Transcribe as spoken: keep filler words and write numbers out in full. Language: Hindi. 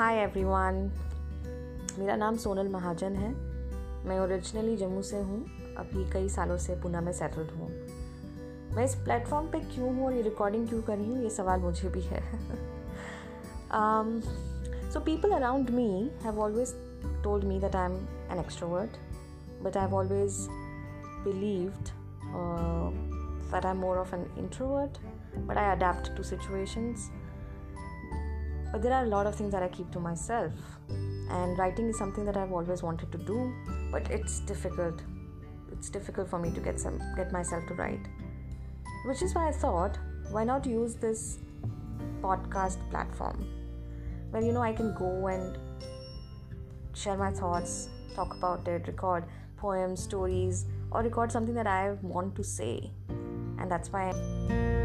हाय एवरीवन, मेरा नाम सोनल महाजन है। मैं ओरिजिनली जम्मू से हूँ, अभी कई सालों से पुणे में सेटल्ड हूँ। मैं इस प्लेटफॉर्म पे क्यों हूँ और ये रिकॉर्डिंग क्यों कर रही हूँ, ये सवाल मुझे भी है। So people around me have always told me that I am an extrovert, but I have always believed that I am more of an introvert, but I adapt to situations. But there are a lot of things that I keep to myself, and writing is something that I've always wanted to do, but it's difficult. It's difficult for me to get some get myself to write, which is why I thought, why not use this podcast platform, where you know I can go and share my thoughts, talk about it, record poems, stories, or record something that I want to say, and that's why. I-